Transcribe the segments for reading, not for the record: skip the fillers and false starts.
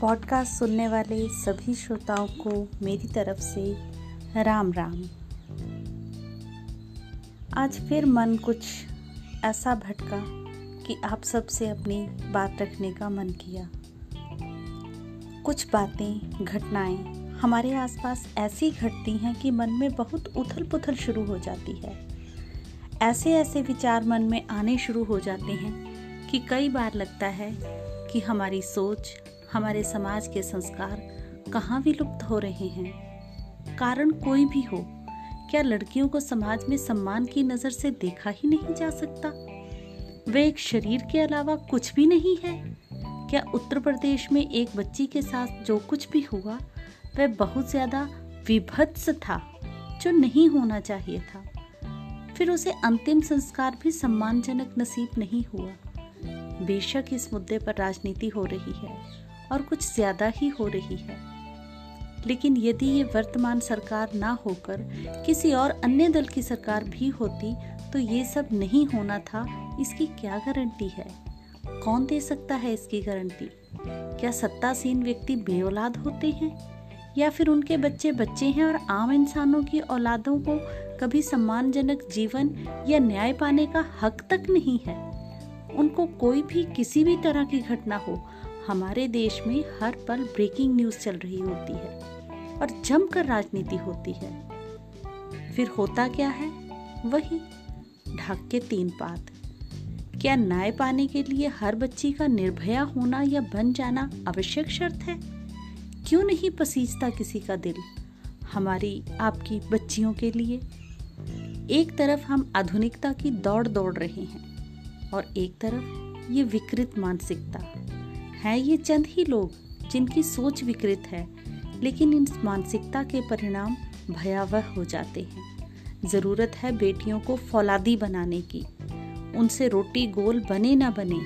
Podcast सुनने वाले सभी श्रोताओं को मेरी तरफ से राम राम। आज फिर मन कुछ ऐसा भटका कि आप सबसे अपनी बात रखने का मन किया। कुछ बातें, घटनाएं हमारे आसपास ऐसी घटती हैं कि मन में बहुत उथल पुथल शुरू हो जाती है। ऐसे ऐसे विचार मन में आने शुरू हो जाते हैं कि कई बार लगता है कि हमारी सोच, हमारे समाज के संस्कार कहाँ विलुप्त हो रहे हैं। कारण कोई भी हो, क्या लड़कियों को समाज में सम्मान की नज़र से देखा ही नहीं जा सकता? वे एक शरीर के अलावा कुछ भी नहीं है। क्या उत्तर प्रदेश में एक बच्ची के साथ जो कुछ भी हुआ वह बहुत ज़्यादा विभत्स था, जो नहीं होना चाहिए था? फिर उसे अंतिम संस्कार भी सम्मानजनक नसीब नहीं हुआ। बेशक इस मुद्दे पर राजनीति हो रही है और कुछ ज़्यादा ही हो रही है, लेकिन यदि ये वर्तमान सरकार ना होकर किसी और अन्य दल की सरकार भी होती तो ये सब नहीं होना था। इसकी क्या गारंटी है? कौन दे सकता है इसकी गारंटी? क्या सत्तासीन व्यक्ति बेऔलाद होते हैं या फिर उनके बच्चे बच्चे हैं और आम इंसानों की औलादों को कभी सम्मानजनक जीवन या न्याय पाने का हक तक नहीं है? उनको कोई भी किसी भी तरह की घटना हो, हमारे देश में हर पल ब्रेकिंग न्यूज़ चल रही होती है और जमकर राजनीति होती है। फिर होता क्या है? वही ढाक के तीन पात। क्या न्याय पाने के लिए हर बच्ची का निर्भया होना या बन जाना आवश्यक शर्त है? क्यों नहीं पसीजता किसी का दिल हमारी आपकी बच्चियों के लिए? एक तरफ हम आधुनिकता की दौड़ दौड़ रहे हैं और एक तरफ ये विकृत मानसिकता है। ये चंद ही लोग जिनकी सोच विकृत है, लेकिन इन मानसिकता के परिणाम भयावह हो जाते हैं। ज़रूरत है बेटियों को फौलादी बनाने की। उनसे रोटी गोल बने ना बने,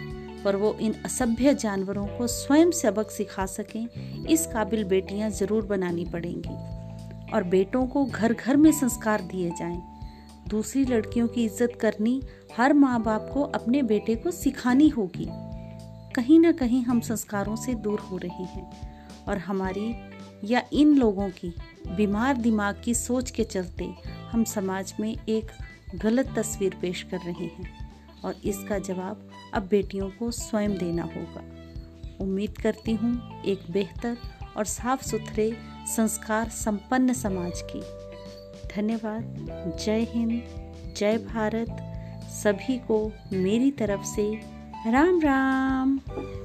पर वो इन असभ्य जानवरों को स्वयं सबक सिखा सकें, इस काबिल बेटियां ज़रूर बनानी पड़ेंगी। और बेटों को घर घर में संस्कार दिए जाएं। दूसरी लड़कियों की इज्जत करनी हर माँ बाप को अपने बेटे को सिखानी होगी। कहीं ना कहीं हम संस्कारों से दूर हो रहे हैं और हमारी या इन लोगों की बीमार दिमाग की सोच के चलते हम समाज में एक गलत तस्वीर पेश कर रहे हैं और इसका जवाब अब बेटियों को स्वयं देना होगा। उम्मीद करती हूँ एक बेहतर और साफ सुथरे संस्कार संपन्न समाज की। धन्यवाद। जय हिंद, जय भारत। सभी को मेरी तरफ से राम राम।